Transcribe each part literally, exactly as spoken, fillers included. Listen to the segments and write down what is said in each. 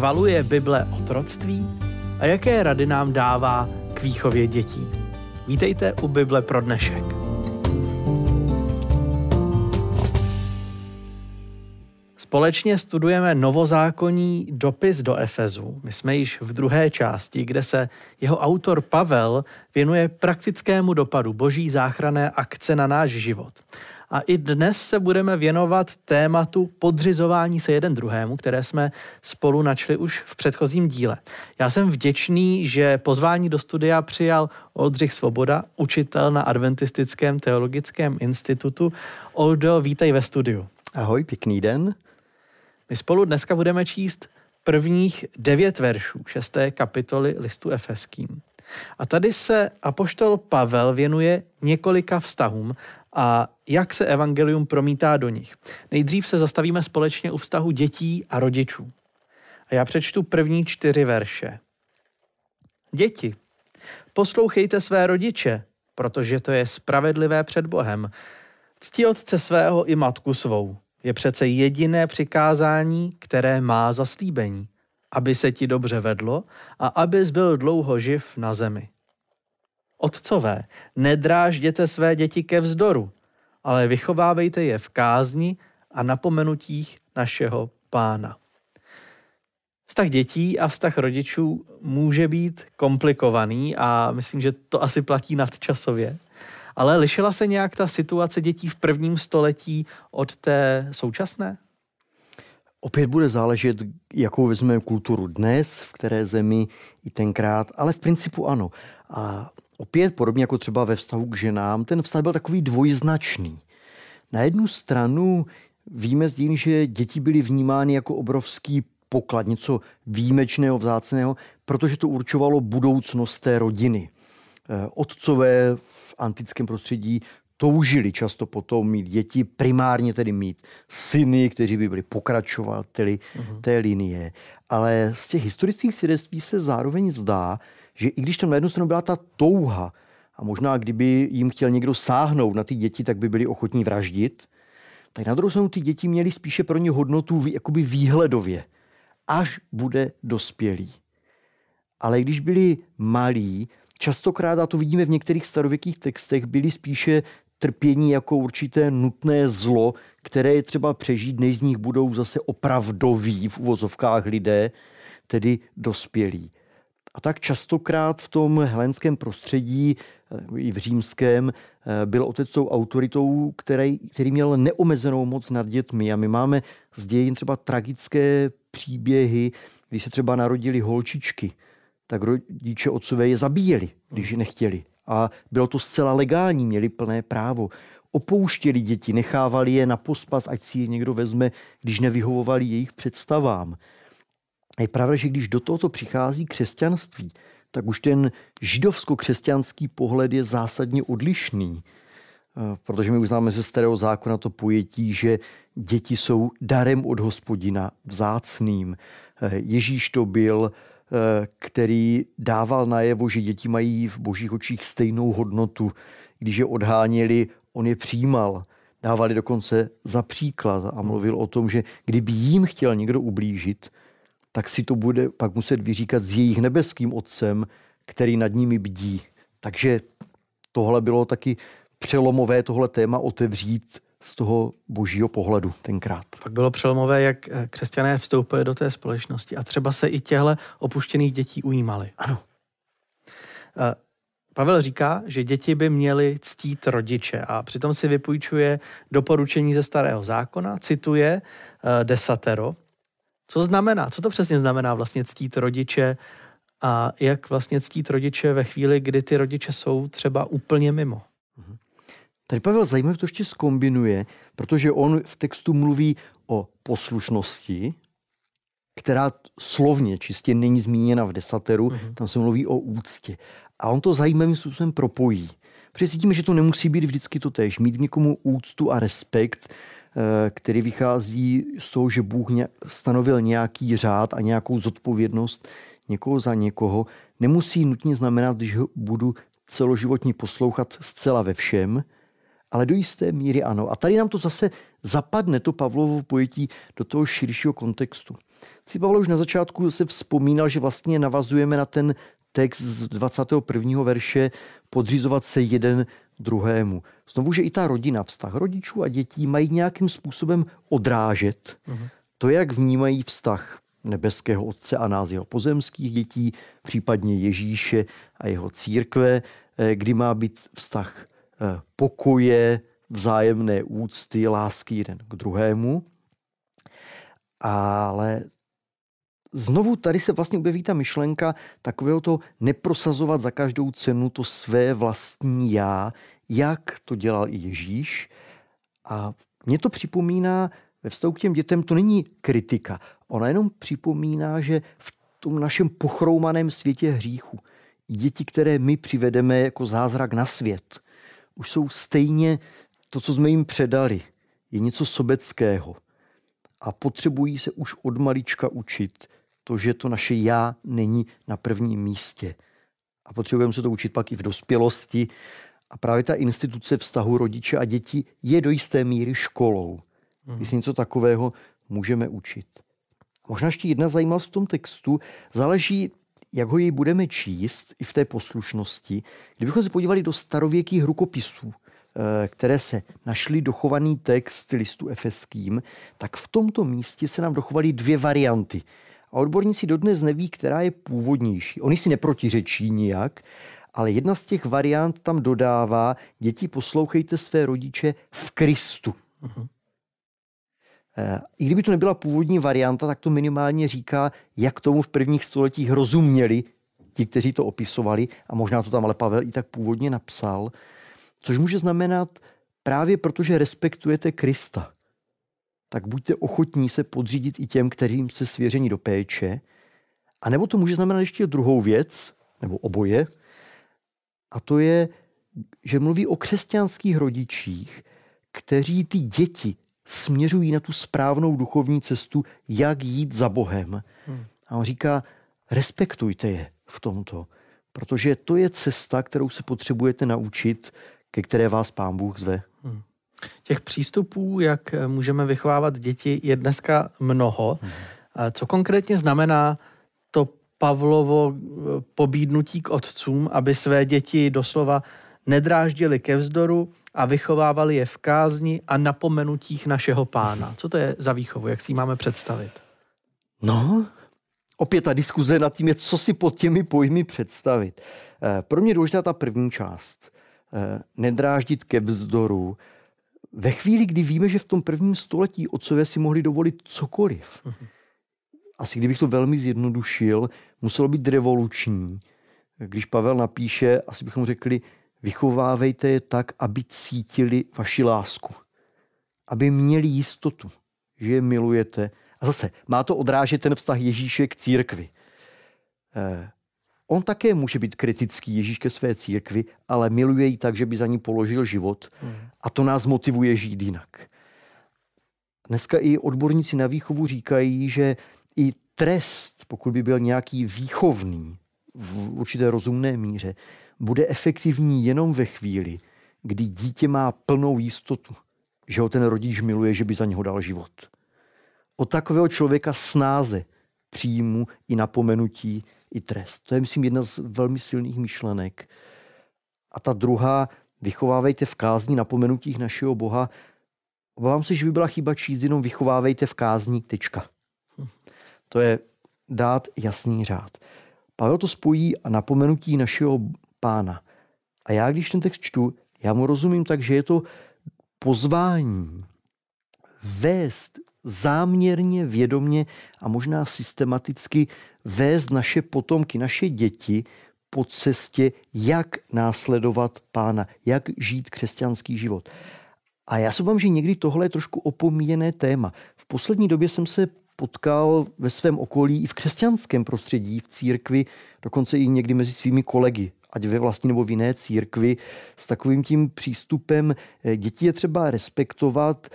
Schvaluje Bible otroctví a jaké rady nám dává k výchově dětí? Vítejte u Bible pro dnešek. Společně studujeme novozákonní dopis do Efezu. My jsme již v druhé části, kde se jeho autor Pavel věnuje praktickému dopadu boží záchranné akce na náš život. A i dnes se budeme věnovat tématu podřizování se jeden druhému, které jsme spolu načli už v předchozím díle. Já jsem vděčný, že pozvání do studia přijal Oldřich Svoboda, učitel na Adventistickém teologickém institutu. Oldo, vítej ve studiu. Ahoj, pěkný den. My spolu dneska budeme číst prvních devět veršů šesté kapitoly listu Efeským. A tady se apoštol Pavel věnuje několika vztahům a jak se evangelium promítá do nich. Nejdřív se zastavíme společně u vztahu dětí a rodičů. A já přečtu první čtyři verše. Děti, poslouchejte své rodiče, protože to je spravedlivé před Bohem. Cti otce svého i matku svou je přece jediné přikázání, které má zaslíbení, aby se ti dobře vedlo a abys byl dlouho živ na zemi. Otcové, nedrážděte své děti ke vzdoru, ale vychovávejte je v kázni a napomenutích našeho Pána. Vztah dětí a vztah rodičů může být komplikovaný a myslím, že to asi platí nadčasově. Ale lišila se nějak ta situace dětí v prvním století od té současné? Opět bude záležet, jakou vezmeme kulturu dnes, v které zemi i tenkrát, ale v principu ano. A opět, podobně jako třeba ve vztahu k ženám, ten vztah byl takový dvojznačný. Na jednu stranu víme z dějin, že děti byly vnímány jako obrovský poklad, něco výjimečného, vzácného, protože to určovalo budoucnost té rodiny. Otcové v antickém prostředí toužili často potom mít děti, primárně tedy mít syny, kteří by byli pokračovateli uhum. té linie. Ale z těch historických svědectví se zároveň zdá, že i když tam na jednu stranu byla ta touha, a možná kdyby jim chtěl někdo sáhnout na ty děti, tak by byli ochotní vraždit, tak na druhou stranu ty děti měly spíše pro ně hodnotu jakoby výhledově, až bude dospělý. Ale když byli malí, častokrát, a to vidíme v některých starověkých textech, byly spíše trpění jako určité nutné zlo, které je třeba přežít, než z nich budou zase opravdoví v uvozovkách lidé, tedy dospělí. A tak častokrát v tom helenském prostředí, i v římském, byl otec tou autoritou, který, který měl neomezenou moc nad dětmi. A my máme z dějin třeba tragické příběhy, když se třeba narodily holčičky, tak rodiče otcové je zabíjeli, když je nechtěli. A bylo to zcela legální, měli plné právo. Opouštěli děti, nechávali je na pospas, ať si je někdo vezme, když nevyhovovali jejich představám. A je pravda, že když do tohoto přichází křesťanství, tak už ten židovsko-křesťanský pohled je zásadně odlišný. Protože my uznáme ze starého zákona to pojetí, že děti jsou darem od Hospodina, vzácným. Ježíš to byl, který dával najevo, že děti mají v božích očích stejnou hodnotu. Když je odháněli, on je přijímal. Dávali dokonce za příklad a mluvil o tom, že kdyby jim chtěl někdo ublížit, tak si to bude pak muset vyříkat s jejich nebeským otcem, který nad nimi bdí. Takže tohle bylo taky přelomové, tohle téma otevřít z toho božího pohledu tenkrát. Pak bylo přelomové, jak křesťané vstoupili do té společnosti a třeba se i těhle opuštěných dětí ujímali. Ano. Pavel říká, že děti by měly ctít rodiče a přitom si vypůjčuje doporučení ze starého zákona, cituje desatero. Co znamená, co to přesně znamená vlastně ctít rodiče a jak vlastně ctít rodiče ve chvíli, kdy ty rodiče jsou třeba úplně mimo? Mhm. Tady Pavel zajímavě to ještě zkombinuje, protože on v textu mluví o poslušnosti, která slovně čistě není zmíněna v desateru, mm-hmm. tam se mluví o úctě. A on to zajímavým způsobem propojí. Protože cítíme, že to nemusí být vždycky to též. Mít někomu úctu a respekt, který vychází z toho, že Bůh stanovil nějaký řád a nějakou zodpovědnost někoho za někoho, nemusí nutně znamenat, když ho budu celoživotně poslouchat zcela ve všem, ale do jisté míry ano. A tady nám to zase zapadne, to Pavlovo pojetí, do toho širšího kontextu. Si Pavel už na začátku se vzpomínal, že vlastně navazujeme na ten text z dvacátého prvního verše podřizovat se jeden druhému. Znovu, že i ta rodina, vztah rodičů a dětí mají nějakým způsobem odrážet uh-huh. to, jak vnímají vztah nebeského Otce a nás, jeho pozemských dětí, případně Ježíše a jeho církve, kdy má být vztah pokoje, vzájemné úcty, lásky jeden k druhému. Ale znovu tady se vlastně objeví ta myšlenka takového to neprosazovat za každou cenu to své vlastní já, jak to dělal i Ježíš. A mě to připomíná ve vztahu k těm dětem, to není kritika. Ona jenom připomíná, že v tom našem pochroumaném světě hříchu děti, které my přivedeme jako zázrak na svět, už jsou stejně to, co jsme jim předali. Je něco sobeckého. A potřebují se už od malička učit to, že to naše já není na prvním místě. A potřebujeme se to učit pak i v dospělosti. A právě ta instituce vztahu rodiče a děti je do jisté míry školou. Když si něco takového můžeme učit. Možná ještě jedna zajímavost v tom textu, záleží, jak ho jej budeme číst i v té poslušnosti. Kdybychom se podívali do starověkých rukopisů, které se našly dochovaný text listu efeským, tak v tomto místě se nám dochovaly dvě varianty. A odborníci dodnes neví, která je původnější. Oni si neprotiřečí nijak, ale jedna z těch variant tam dodává: děti, poslouchejte své rodiče v Kristu. Uh-huh. I kdyby to nebyla původní varianta, tak to minimálně říká, jak tomu v prvních stoletích rozuměli ti, kteří to opisovali, a možná to tam ale Pavel i tak původně napsal, což může znamenat právě proto, že respektujete Krista, tak buďte ochotní se podřídit i těm, kterým jste svěření do péče, a nebo to může znamenat ještě druhou věc, nebo oboje, a to je, že mluví o křesťanských rodičích, kteří ty děti směřují na tu správnou duchovní cestu, jak jít za Bohem. Hmm. A on říká, respektujte je v tomto, protože to je cesta, kterou se potřebujete naučit, ke které vás Pán Bůh zve. Hmm. Těch přístupů, jak můžeme vychovávat děti, je dneska mnoho. Hmm. Co konkrétně znamená to Pavlovo pobídnutí k otcům, aby své děti doslova nedráždili ke vzdoru a vychovávali je v kázni a napomenutích našeho Pána? Co to je za výchovu? Jak si ji máme představit? No, opět ta diskuze nad tím je, co si pod těmi pojmy představit. Pro mě důležitá ta první část. Nedráždit ke vzdoru. Ve chvíli, kdy víme, že v tom prvním století otcové si mohli dovolit cokoliv. Asi kdybych to velmi zjednodušil, muselo být revoluční. Když Pavel napíše, asi bychom řekli, vychovávejte je tak, aby cítili vaši lásku. Aby měli jistotu, že je milujete. A zase, má to odrážet ten vztah Ježíše k církvi. Eh, on také může být kritický, Ježíš, ke své církvi, ale miluje ji tak, že by za ní položil život. Hmm. A to nás motivuje žít jinak. Dneska i odborníci na výchovu říkají, že i trest, pokud by byl nějaký výchovný v určité rozumné míře, bude efektivní jenom ve chvíli, kdy dítě má plnou jistotu, že ho ten rodič miluje, že by za něho dal život. Od takového člověka snáze příjmu i napomenutí, i trest. To je, myslím, jedna z velmi silných myšlenek. A ta druhá, vychovávejte v kázni napomenutích našeho Boha. Obávám se, že by byla chyba číst jenom vychovávejte v kázni, tečka. To je dát jasný řád. Pavel to spojí a napomenutí našeho Pána. A já, když ten text čtu, já mu rozumím tak, že je to pozvání vést záměrně, vědomně a možná systematicky vést naše potomky, naše děti po cestě, jak následovat Pána, jak žít křesťanský život. A já se vám, že někdy tohle je trošku opomíjené téma. V poslední době jsem se potkal ve svém okolí i v křesťanském prostředí, v církvi, dokonce i někdy mezi svými kolegy, ať ve vlastní nebo v jiné církvi, s takovým tím přístupem: děti je třeba respektovat,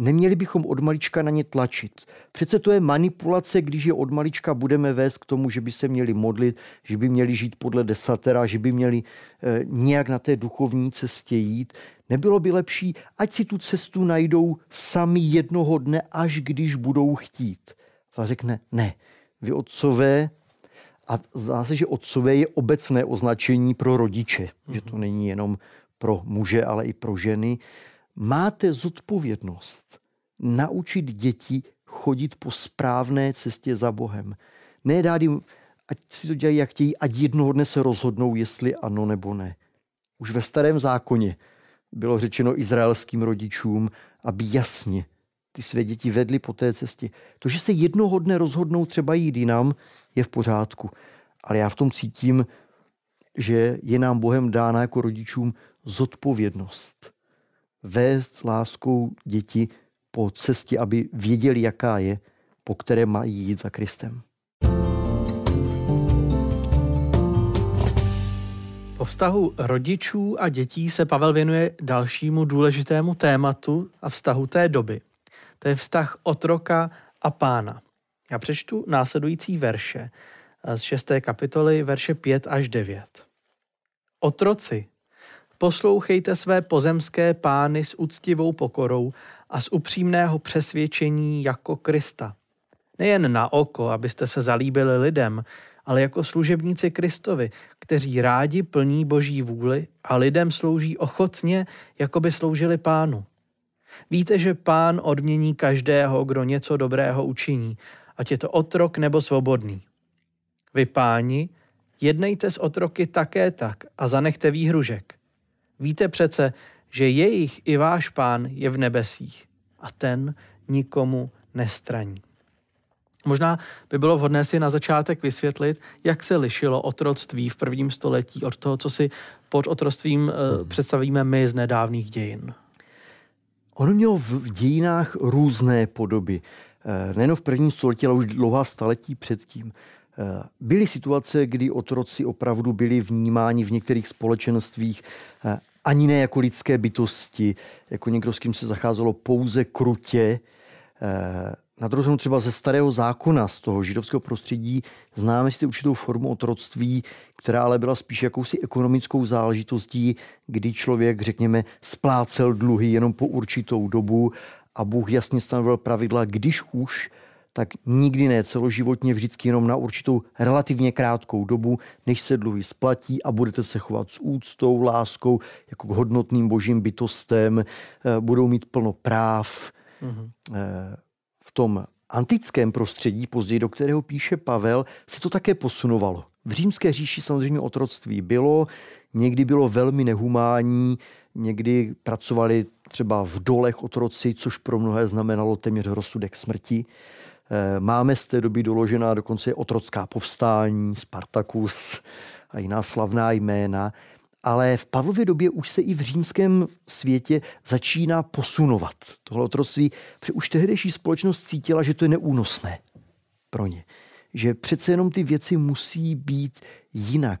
Neměli bychom od malička na ně tlačit. Přece to je manipulace, když je od malička budeme vést k tomu, že by se měli modlit, že by měli žít podle desatera, že by měli eh, nějak na té duchovní cestě jít. Nebylo by lepší, ať si tu cestu najdou sami jednoho dne, až když budou chtít. A řekne, ne, vy otcové, a zdá se, že otcové je obecné označení pro rodiče, mm-hmm. že to není jenom pro muže, ale i pro ženy. Máte zodpovědnost naučit děti chodit po správné cestě za Bohem. Ne dát jim, ať si to dělají, jak chtějí, ať jednoho dne se rozhodnou, jestli ano nebo ne. Už ve Starém zákoně bylo řečeno izraelským rodičům, aby jasně ty své děti vedly po té cestě. To, že se jednoho dne rozhodnou třeba jít jinam, je v pořádku. Ale já v tom cítím, že je nám Bohem dána jako rodičům zodpovědnost vést s láskou děti po cestě, aby věděli, jaká je, po které mají jít za Kristem. Po vztahu rodičů a dětí se Pavel věnuje dalšímu důležitému tématu a vztahu té doby. To je vztah otroka a pána. Já přečtu následující verše z šesté kapitoly, verše pět až devět. Otroci, poslouchejte své pozemské pány s úctivou pokorou a z upřímného přesvědčení jako Krista. Nejen na oko, abyste se zalíbili lidem, ale jako služebníci Kristovi, kteří rádi plní Boží vůli a lidem slouží ochotně, jako by sloužili pánu. Víte, že pán odmění každého, kdo něco dobrého učiní, ať je to otrok nebo svobodný. Vy, páni, jednejte s otroky také tak a zanechte výhružek. Víte přece, že jejich i váš pán je v nebesích a ten nikomu nestraní. Možná by bylo vhodné si na začátek vysvětlit, jak se lišilo otroctví v prvním století od toho, co si pod otroctvím eh, představíme my z nedávných dějin. Ono mělo v dějinách různé podoby. E, nejen v prvním století, ale už dlouhá staletí předtím. Byly situace, kdy otroci opravdu byli vnímáni v některých společenstvích ani ne jako lidské bytosti, jako někdo, s kým se zacházelo pouze krutě. Na druhou stranu třeba ze Starého zákona, z toho židovského prostředí, známe si určitou formu otroctví, která ale byla spíš jakousi ekonomickou záležitostí, kdy člověk, řekněme, splácel dluhy jenom po určitou dobu a Bůh jasně stanovil pravidla, když už, tak nikdy ne celoživotně, vždycky jenom na určitou relativně krátkou dobu, než se dluhy splatí a budete se chovat s úctou, láskou, jako k hodnotným božím bytostem, budou mít plno práv. Mm-hmm. V tom antickém prostředí, později do kterého píše Pavel, se to také posunovalo. V Římské říši samozřejmě otroctví bylo, někdy bylo velmi nehumánní, někdy pracovali třeba v dolech otroci, což pro mnohé znamenalo téměř rozsudek smrti. Máme z té doby doložená dokonce otrocká povstání, Spartakus a jiná slavná jména. Ale v Pavlově době už se i v římském světě začíná posunovat tohle otroctví, protože už tehdejší společnost cítila, že to je neúnosné pro ně. Že přece jenom ty věci musí být jinak.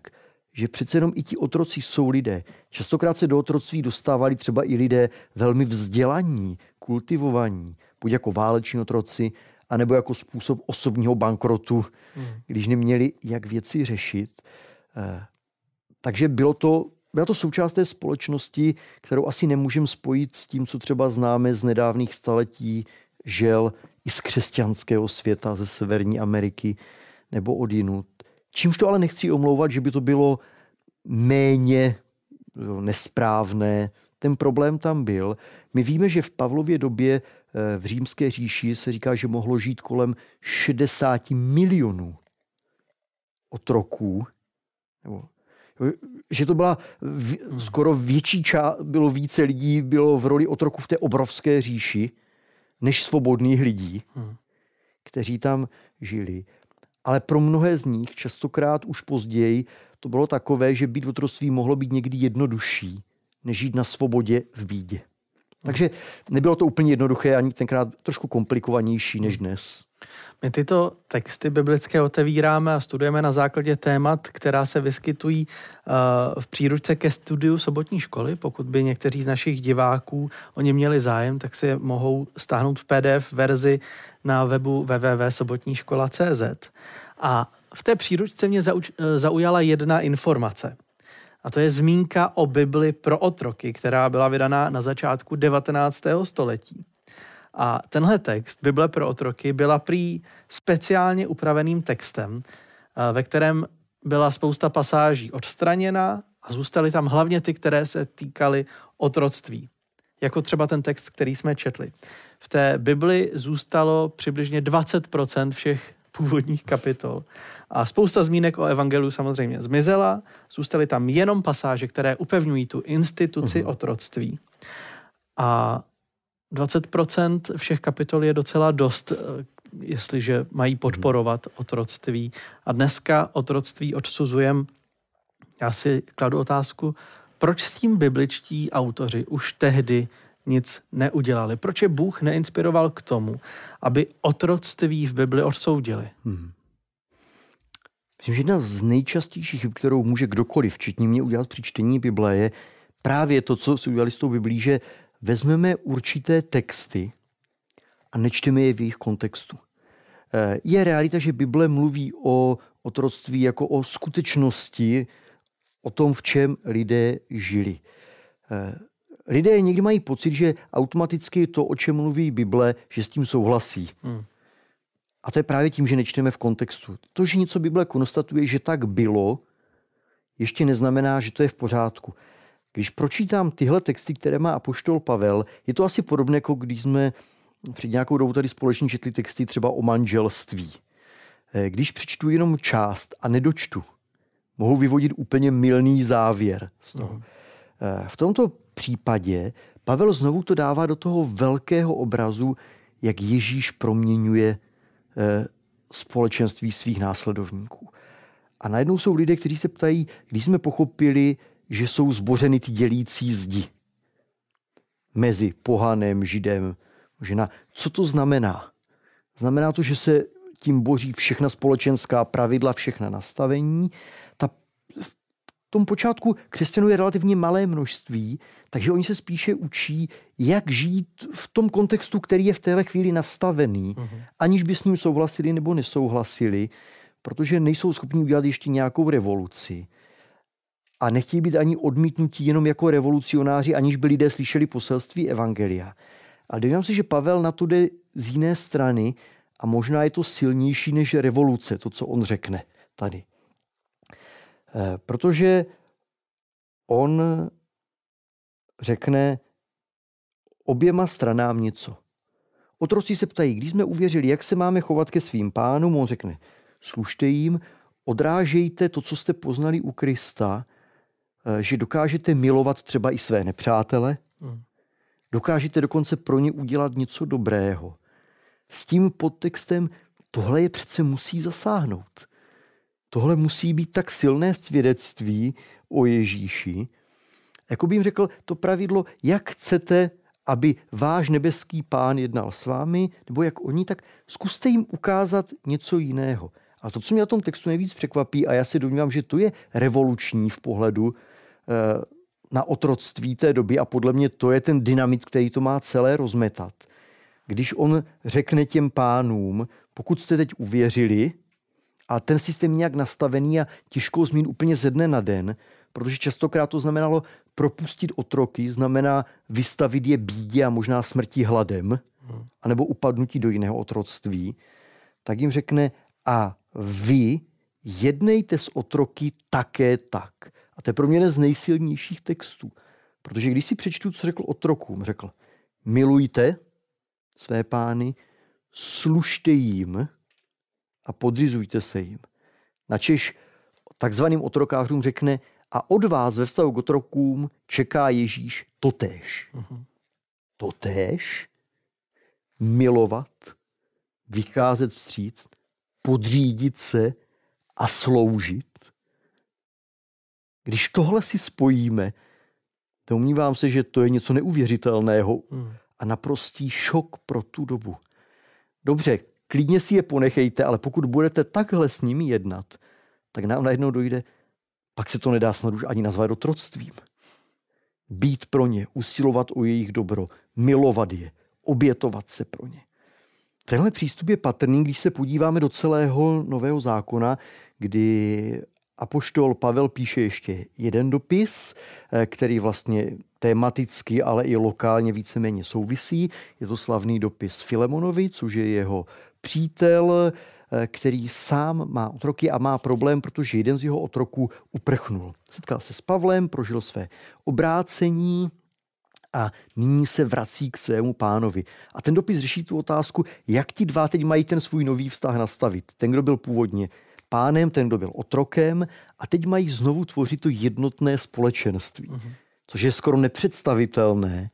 Že přece jenom i ti otroci jsou lidé. Častokrát se do otroctví dostávali třeba i lidé velmi vzdělaní, kultivovaní, buď jako váleční otroci, anebo jako způsob osobního bankrotu, hmm. když neměli jak věci řešit. Eh, takže bylo to, byla to součást té společnosti, kterou asi nemůžeme spojit s tím, co třeba známe z nedávných staletí, žel i z křesťanského světa, ze Severní Ameriky nebo odjinud. Čímž to ale nechci omlouvat, že by to bylo méně nesprávné. Ten problém tam byl. My víme, že v Pavlově době v Římské říši se říká, že mohlo žít kolem šedesát milionů otroků. Nebo, že to byla v, skoro větší část, bylo více lidí, bylo v roli otroků v té obrovské říši, než svobodných lidí, hmm. kteří tam žili. Ale pro mnohé z nich, častokrát už později, to bylo takové, že být v otroctví mohlo být někdy jednodušší, než žít na svobodě v bídě. Takže nebylo to úplně jednoduché, ani tenkrát trošku komplikovanější než dnes. My tyto texty biblické otevíráme a studujeme na základě témat, která se vyskytují v příručce ke studiu sobotní školy. Pokud by někteří z našich diváků o ně měli zájem, tak si je mohou stáhnout v P D F verzi na webu w w w tečka sobotní škola tečka c z. A v té příručce mě zaujala jedna informace. A to je zmínka o Bibli pro otroky, která byla vydaná na začátku devatenáctého století. A tenhle text, Bible pro otroky, byla prý speciálně upraveným textem, ve kterém byla spousta pasáží odstraněna a zůstaly tam hlavně ty, které se týkaly otroctví. Jako třeba ten text, který jsme četli. V té Bibli zůstalo přibližně dvacet procent všech původních kapitol. A spousta zmínek o evangeliu samozřejmě zmizela, zůstaly tam jenom pasáže, které upevňují tu instituci uhum. otroctví. A dvacet procent všech kapitol je docela dost, jestliže mají podporovat otroctví. A dneska otroctví odsuzujeme. Já si kladu otázku, proč s tím bibličtí autoři už tehdy nic neudělali? Proč je Bůh neinspiroval k tomu, aby otroctví v Bibli odsoudili? Hmm. Myslím, že jedna z nejčastějších, kterou může kdokoliv, včetně mě, udělat při čtení Bible, je právě to, co si udělali s tou Biblí, že vezmeme určité texty a nečteme je v jejich kontextu. Je realita, že Bible mluví o otroctví jako o skutečnosti, o tom, v čem lidé žili. Lidé někdy mají pocit, že automaticky to, o čem mluví Bible, že s tím souhlasí. Hmm. A to je právě tím, že nečteme v kontextu. To, že něco Bible konstatuje, že tak bylo, ještě neznamená, že to je v pořádku. Když pročítám tyhle texty, které má apoštol Pavel, je to asi podobné, jako když jsme před nějakou dobou tady společně četli texty třeba o manželství. Když přečtu jenom část a nedočtu, mohou vyvodit úplně mylný závěr z toho. V tomto případě Pavel znovu to dává do toho velkého obrazu, jak Ježíš proměňuje společenství svých následovníků. A najednou jsou lidé, kteří se ptají, když jsme pochopili, že jsou zbořeny ty dělící zdi mezi pohanem, židem, žena. Co to znamená? Znamená to, že se tím boří všechna společenská pravidla, všechna nastavení. Ta, v tom počátku křesťanů je relativně malé množství, takže oni se spíše učí, jak žít v tom kontextu, který je v téhle chvíli nastavený, mm-hmm. aniž by s ním souhlasili nebo nesouhlasili, protože nejsou schopni udělat ještě nějakou revoluci. A nechtějí být ani odmítnutí jenom jako revolucionáři, aniž by lidé slyšeli poselství evangelia. Ale dívám se, že Pavel na to jde z jiné strany a možná je to silnější než revoluce, to, co on řekne tady. E, protože on řekne oběma stranám něco. Otroci se ptají, když jsme uvěřili, jak se máme chovat ke svým pánům, on řekne, služte jim, odrážejte to, co jste poznali u Krista, že dokážete milovat třeba i své nepřátele, dokážete dokonce pro ně udělat něco dobrého. S tím podtextem tohle je přece musí zasáhnout. Tohle musí být tak silné svědectví o Ježíši. Jako bych jim řekl, to pravidlo, jak chcete, aby váš nebeský pán jednal s vámi, nebo jak oni, tak zkuste jim ukázat něco jiného. A to, co mě na tom textu nejvíc překvapí, a já se domnívám, že to je revoluční v pohledu na otroctví té doby a podle mě to je ten dynamit, který to má celé rozmetat. Když on řekne těm pánům, pokud jste teď uvěřili, a ten systém nějak nastavený a těžkou změn úplně ze dne na den, protože častokrát to znamenalo propustit otroky, znamená vystavit je bídě a možná smrti hladem, anebo upadnutí do jiného otroctví, tak jim řekne a vy jednejte s otroky také tak. A to je pro mě jeden z nejsilnějších textů. Protože když si přečtu, co řekl otrokům, řekl, milujte své pány, služte jim a podřizujte se jim. Načež takzvaným otrokářům řekne, a od vás ve vztahu k otrokům čeká Ježíš totéž. Uh-huh. Totéž milovat, vycházet vstříc, podřídit se a sloužit. Když tohle si spojíme, Domnívám se, že to je něco neuvěřitelného a naprostý šok pro tu dobu. Dobře, klidně si je ponechejte, ale pokud budete takhle s nimi jednat, tak nám najednou dojde, pak se to nedá snad už ani nazvat otroctvím. Být pro ně, usilovat o jejich dobro, milovat je, obětovat se pro ně. Tenhle přístup je patrný, když se podíváme do celého Nového zákona, kdy apoštol Pavel píše ještě jeden dopis, který vlastně tematicky, ale i lokálně víceméně souvisí. Je to slavný dopis Filemonovi, což je jeho přítel, který sám má otroky a má problém, protože jeden z jeho otroků uprchnul. Setkal se s Pavlem, prožil své obrácení a nyní se vrací k svému pánovi. A ten dopis řeší tu otázku, jak ti dva teď mají ten svůj nový vztah nastavit. Ten, kdo byl původně pánem, ten, kdo byl otrokem, a teď mají znovu tvořit to jednotné společenství, mm-hmm. což je skoro nepředstavitelné.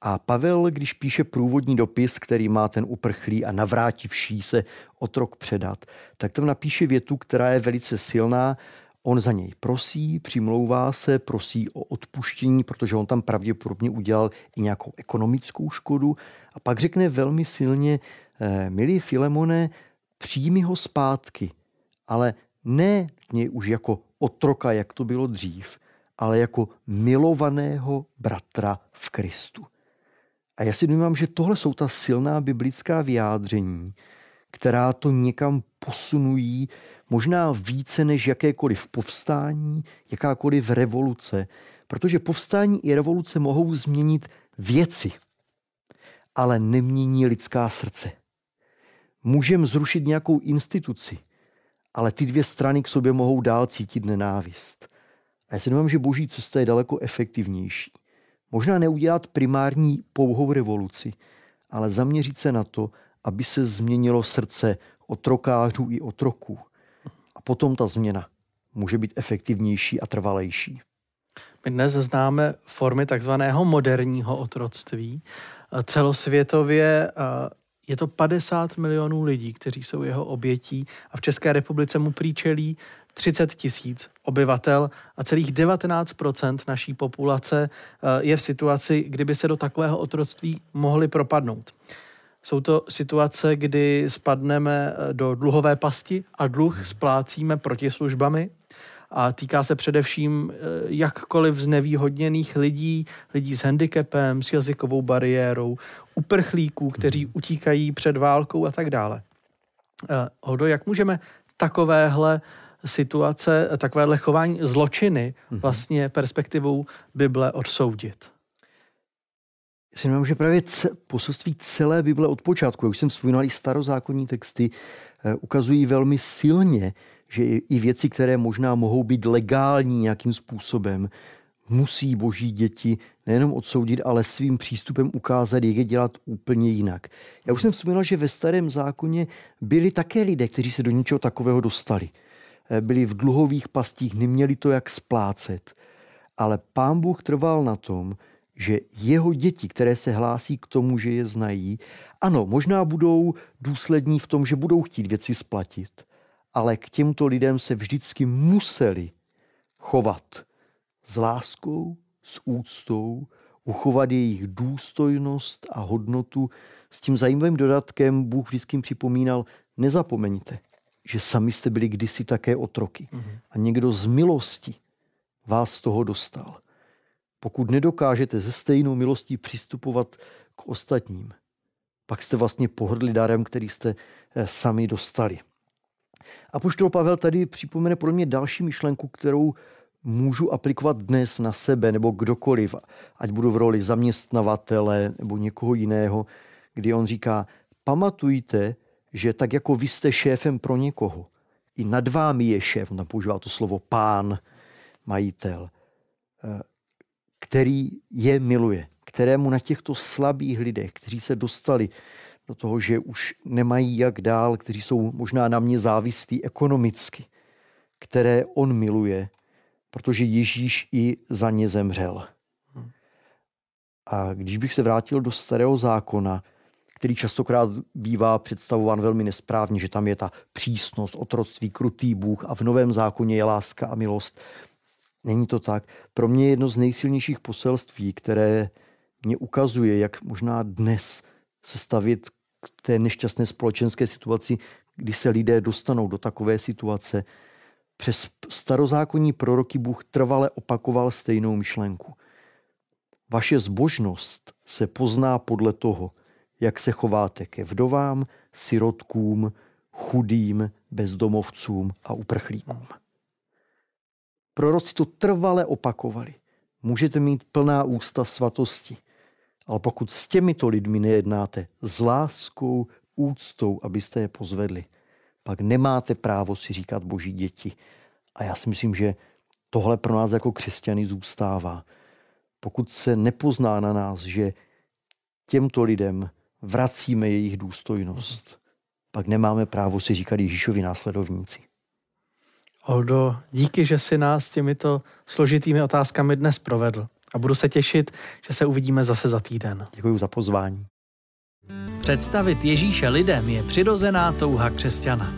A Pavel, když píše průvodní dopis, který má ten uprchlý a navrátivší se otrok předat, tak tam napíše větu, která je velice silná. On za něj prosí, přimlouvá se, prosí o odpuštění, protože on tam pravděpodobně udělal i nějakou ekonomickou škodu. A pak řekne velmi silně, milý Filemone, přijmi ho zpátky, ale ne něj už jako otroka, jak to bylo dřív, ale jako milovaného bratra v Kristu. A já si domnívám, že tohle jsou ta silná biblická vyjádření, která to někam posunují, možná více než jakékoliv povstání, jakákoliv revoluce. Protože povstání i revoluce mohou změnit věci, ale nemění lidská srdce. Můžeme zrušit nějakou instituci, ale ty dvě strany k sobě mohou dál cítit nenávist. A já si domnívám, že boží cesta je daleko efektivnější. Možná neudělat primární pouhou revoluci, ale zaměřit se na to, aby se změnilo srdce otrokářů i otroků. A potom ta změna může být efektivnější a trvalejší. My dnes známe formy takzvaného moderního otroctví. Celosvětově je to padesát milionů lidí, kteří jsou jeho obětí, a v České republice mu příčelí třicet tisíc obyvatel a celých devatenáct procent naší populace je v situaci, kdyby se do takového otroctví mohli propadnout. Jsou to situace, kdy spadneme do dluhové pasti a dluh splácíme protislužbami, a týká se především jakkoliv znevýhodněných lidí, lidí s handicapem, s jazykovou bariérou, uprchlíků, kteří utíkají před válkou a tak dále. Hodo, jak můžeme takovéhle situace, takovéhle chování, zločiny vlastně perspektivou Bible odsoudit? Já si myslím, že právě poselství celé Bible od počátku, už jsem vzpomínal, i starozákonní texty ukazují velmi silně, že i věci, které možná mohou být legální nějakým způsobem, musí boží děti nejenom odsoudit, ale svým přístupem ukázat, jak je dělat úplně jinak. Já už jsem vzpomínal, že ve starém zákoně byli také lidé, kteří se do něčeho takového dostali. Byli v dluhových pastích, neměli to jak splácet. Ale Pán Bůh trval na tom, že jeho děti, které se hlásí k tomu, že je znají, ano, možná budou důslední v tom, že budou chtít věci splatit, ale k těmto lidem se vždycky museli chovat s láskou, s úctou, uchovat jejich důstojnost a hodnotu. S tím zajímavým dodatkem Bůh vždycky připomínal, nezapomeňte, že sami jste byli kdysi také otroky. Mm-hmm. A někdo z milosti vás toho dostal. Pokud nedokážete ze stejnou milostí přistupovat k ostatním, pak jste vlastně pohrdli darem, který jste sami dostali. Apoštol Pavel tady připomene podle mě další myšlenku, kterou můžu aplikovat dnes na sebe nebo kdokoliv, ať budu v roli zaměstnavatele nebo někoho jiného, kdy on říká, pamatujte, že tak jako vy jste šéfem pro někoho, i nad vámi je šéf, on tam používá to slovo pán, majitel, který je miluje, kterému na těchto slabých lidech, kteří se dostali do toho, že už nemají jak dál, kteří jsou možná na mě závislí ekonomicky, které on miluje, protože Ježíš i za ně zemřel. A když bych se vrátil do starého zákona, který častokrát bývá představován velmi nesprávně, že tam je ta přísnost, otroctví, krutý Bůh, a v novém zákoně je láska a milost. Není to tak. Pro mě je jedno z nejsilnějších poselství, které mě ukazuje, jak možná dnes se stavět k té nešťastné společenské situaci, kdy se lidé dostanou do takové situace. Přes starozákonní proroky Bůh trvale opakoval stejnou myšlenku. Vaše zbožnost se pozná podle toho, jak se chováte ke vdovám, sirotkům, chudým, bezdomovcům a uprchlíkům. Proroci to trvale opakovali. Můžete mít plná ústa svatosti, ale pokud s těmito lidmi nejednáte s láskou, úctou, abyste je pozvedli, pak nemáte právo si říkat boží děti. A já si myslím, že tohle pro nás jako křesťany zůstává. Pokud se nepozná na nás, že těmto lidem vracíme jejich důstojnost, pak nemáme právo si říkat Ježíšovi následovníci. Oldo, díky, že jsi nás těmito složitými otázkami dnes provedl. A budu se těšit, že se uvidíme zase za týden. Děkuji za pozvání. Představit Ježíše lidem je přirozená touha křesťana.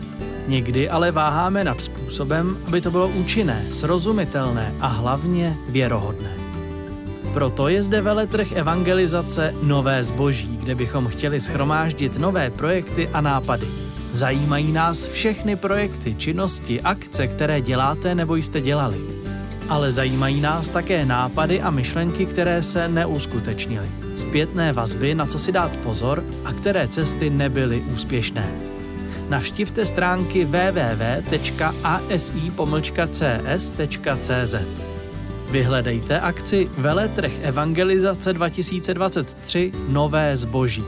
Někdy ale váháme nad způsobem, aby to bylo účinné, srozumitelné a hlavně věrohodné. Proto je zde veletrh evangelizace Nové zboží, kde bychom chtěli shromáždit nové projekty a nápady. Zajímají nás všechny projekty, činnosti, akce, které děláte nebo jste dělali. Ale zajímají nás také nápady a myšlenky, které se neuskutečnily. Zpětné vazby, na co si dát pozor a které cesty nebyly úspěšné. Navštivte stránky w w w tečka a s i pomlčka c s tečka c z. Vyhledejte akci Veletrh evangelizace dva tisíce dvacet tři Nové zboží.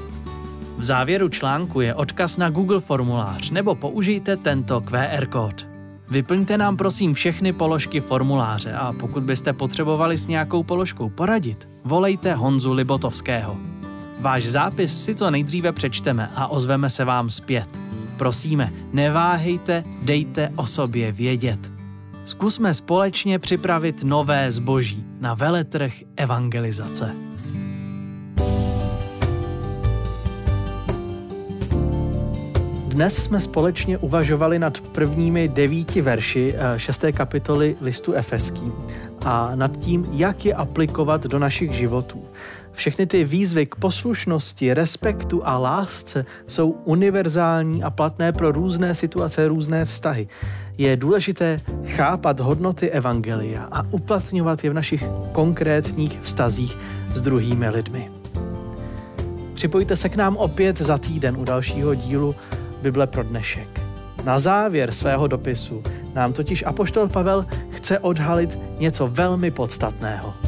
V závěru článku je odkaz na Google formulář nebo použijte tento Q R kód. Vyplňte nám prosím všechny položky formuláře a pokud byste potřebovali s nějakou položkou poradit, volejte Honzu Libotovského. Váš zápis si co nejdříve přečteme a ozveme se vám zpět. Prosíme, neváhejte, dejte o sobě vědět. Zkusme společně připravit nové zboží na veletrh evangelizace. Dnes jsme společně uvažovali nad prvními devíti verši šesté kapitoly listu Efeským a nad tím, jak je aplikovat do našich životů. Všechny ty výzvy k poslušnosti, respektu a lásce jsou univerzální a platné pro různé situace, různé vztahy. Je důležité chápat hodnoty evangelia a uplatňovat je v našich konkrétních vztazích s druhými lidmi. Připojte se k nám opět za týden u dalšího dílu Bible pro dnešek. Na závěr svého dopisu nám totiž apoštol Pavel chce odhalit něco velmi podstatného.